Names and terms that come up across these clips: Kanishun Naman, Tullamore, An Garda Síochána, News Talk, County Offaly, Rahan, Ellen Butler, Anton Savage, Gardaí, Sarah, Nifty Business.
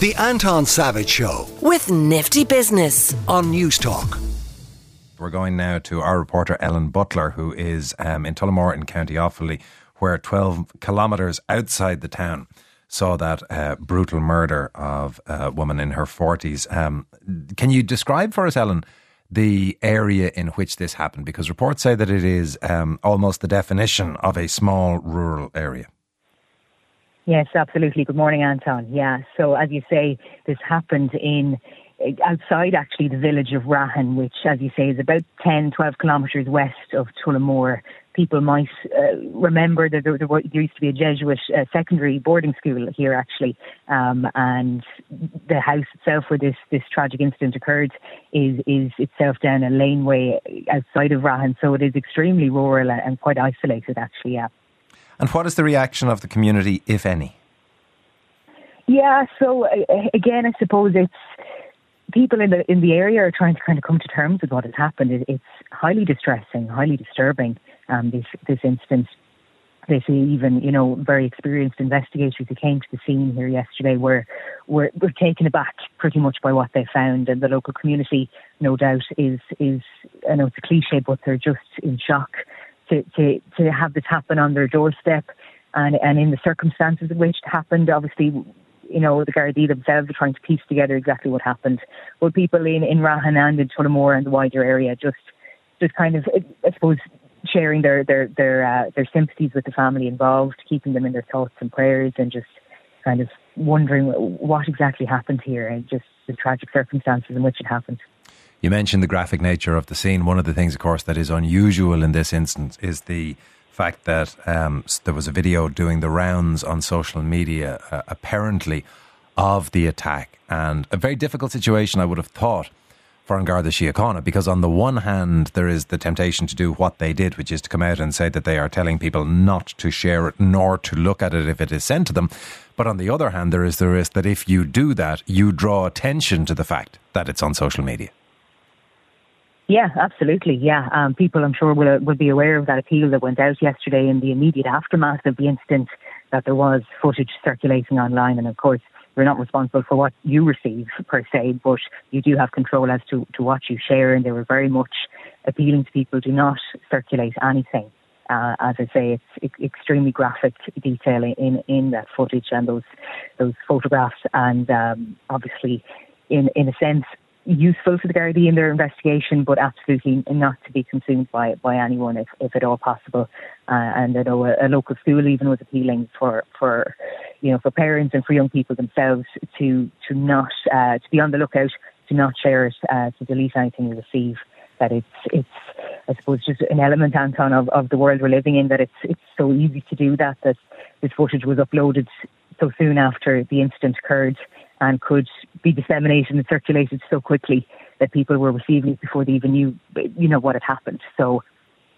The Anton Savage Show with Nifty Business on News Talk. We're going now to our reporter Ellen Butler, who is in Tullamore in County Offaly, where 12 kilometres outside the town saw that brutal murder of a woman in her 40s. Can you describe for us, Ellen, the area in which this happened? Because reports say that it is almost the definition of a small rural area. Yes, absolutely. Good morning, Anton. Yeah, so as you say, this happened outside actually the village of Rahan, which, as you say, is about 10-12 kilometres west of Tullamore. People might remember that there used to be a Jesuit secondary boarding school here, actually, and the house itself where this tragic incident occurred is itself down a laneway outside of Rahan, so it is extremely rural and quite isolated, actually, yeah. And what is the reaction of the community, if any? Yeah, so again, I suppose it's people in the area are trying to kind of come to terms with what has happened. It's highly distressing, highly disturbing. This instance, they say even very experienced investigators who came to the scene here yesterday were taken aback pretty much by what they found, and the local community, no doubt, is I know it's a cliche, but they're just in shock to have this happen on their doorstep, and in the circumstances in which it happened. Obviously, the Gardaí themselves are trying to piece together exactly what happened. But people in Rahan and in Tullamore and the wider area just kind of, I suppose, sharing their sympathies with the family involved, keeping them in their thoughts and prayers, and just kind of wondering what exactly happened here and just the tragic circumstances in which it happened. You mentioned the graphic nature of the scene. One of the things, of course, that is unusual in this instance is the fact that there was a video doing the rounds on social media, apparently, of the attack. And a very difficult situation, I would have thought, for An Garda Síochána, because on the one hand, there is the temptation to do what they did, which is to come out and say that they are telling people not to share it nor to look at it if it is sent to them. But on the other hand, there is the risk that if you do that, you draw attention to the fact that it's on social media. Yeah, absolutely. Yeah, people, I'm sure, will be aware of that appeal that went out yesterday in the immediate aftermath of the incident, that there was footage circulating online. And of course, you're not responsible for what you receive per se, but you do have control as to what you share. And they were very much appealing to people, do not circulate anything. As I say, it's extremely graphic detail in that footage and those photographs. And obviously, in a sense, useful for the Gardaí in their investigation, but absolutely not to be consumed by anyone if at all possible. And I know a local school even was appealing for parents and for young people themselves to not to be on the lookout, to not share it, to delete anything you receive. That it's I suppose just an element, Anton, of the world we're living in, that it's so easy to do that this footage was uploaded so soon after the incident occurred and could be disseminated and circulated so quickly that people were receiving it before they even knew, what had happened. So,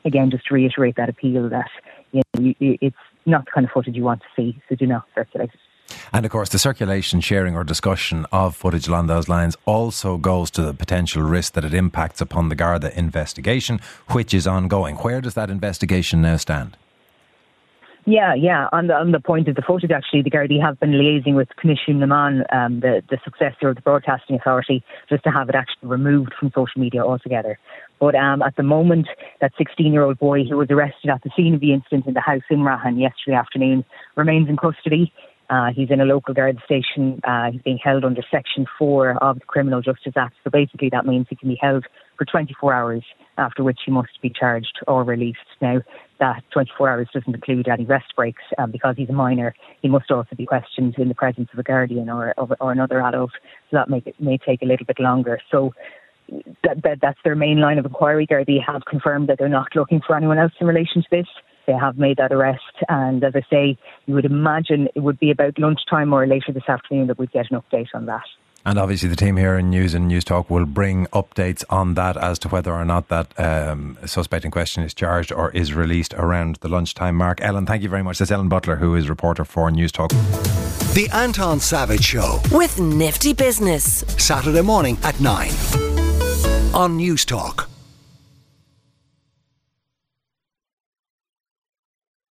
again, just to reiterate that appeal that it's not the kind of footage you want to see, so do not circulate it. And, of course, the circulation, sharing or discussion of footage along those lines also goes to the potential risk that it impacts upon the Garda investigation, which is ongoing. Where does that investigation now stand? Yeah. On the point of the footage, actually, the Gardaí have been liaising with Kanishun Naman, the successor of the Broadcasting Authority, just to have it actually removed from social media altogether. But at the moment, that 16-year-old boy who was arrested at the scene of the incident in the house in Rahan yesterday afternoon remains in custody. He's in a local Garda station. He's being held under Section 4 of the Criminal Justice Act. So basically that means he can be held for 24 hours, after which he must be charged or released. Now, that 24 hours doesn't include any rest breaks. Because he's a minor, he must also be questioned in the presence of a guardian or another adult. So that may take a little bit longer. So that's their main line of inquiry. Gardaí have confirmed that they're not looking for anyone else in relation to this. They have made that arrest, and as I say, you would imagine it would be about lunchtime or later this afternoon that we'd get an update on that. And obviously the team here in News and News Talk will bring updates on that as to whether or not that suspect in question is charged or is released around the lunchtime mark. Ellen, thank you very much. That's Ellen Butler, who is reporter for News Talk. The Anton Savage Show with Nifty Business, Saturday morning at 9 on News Talk.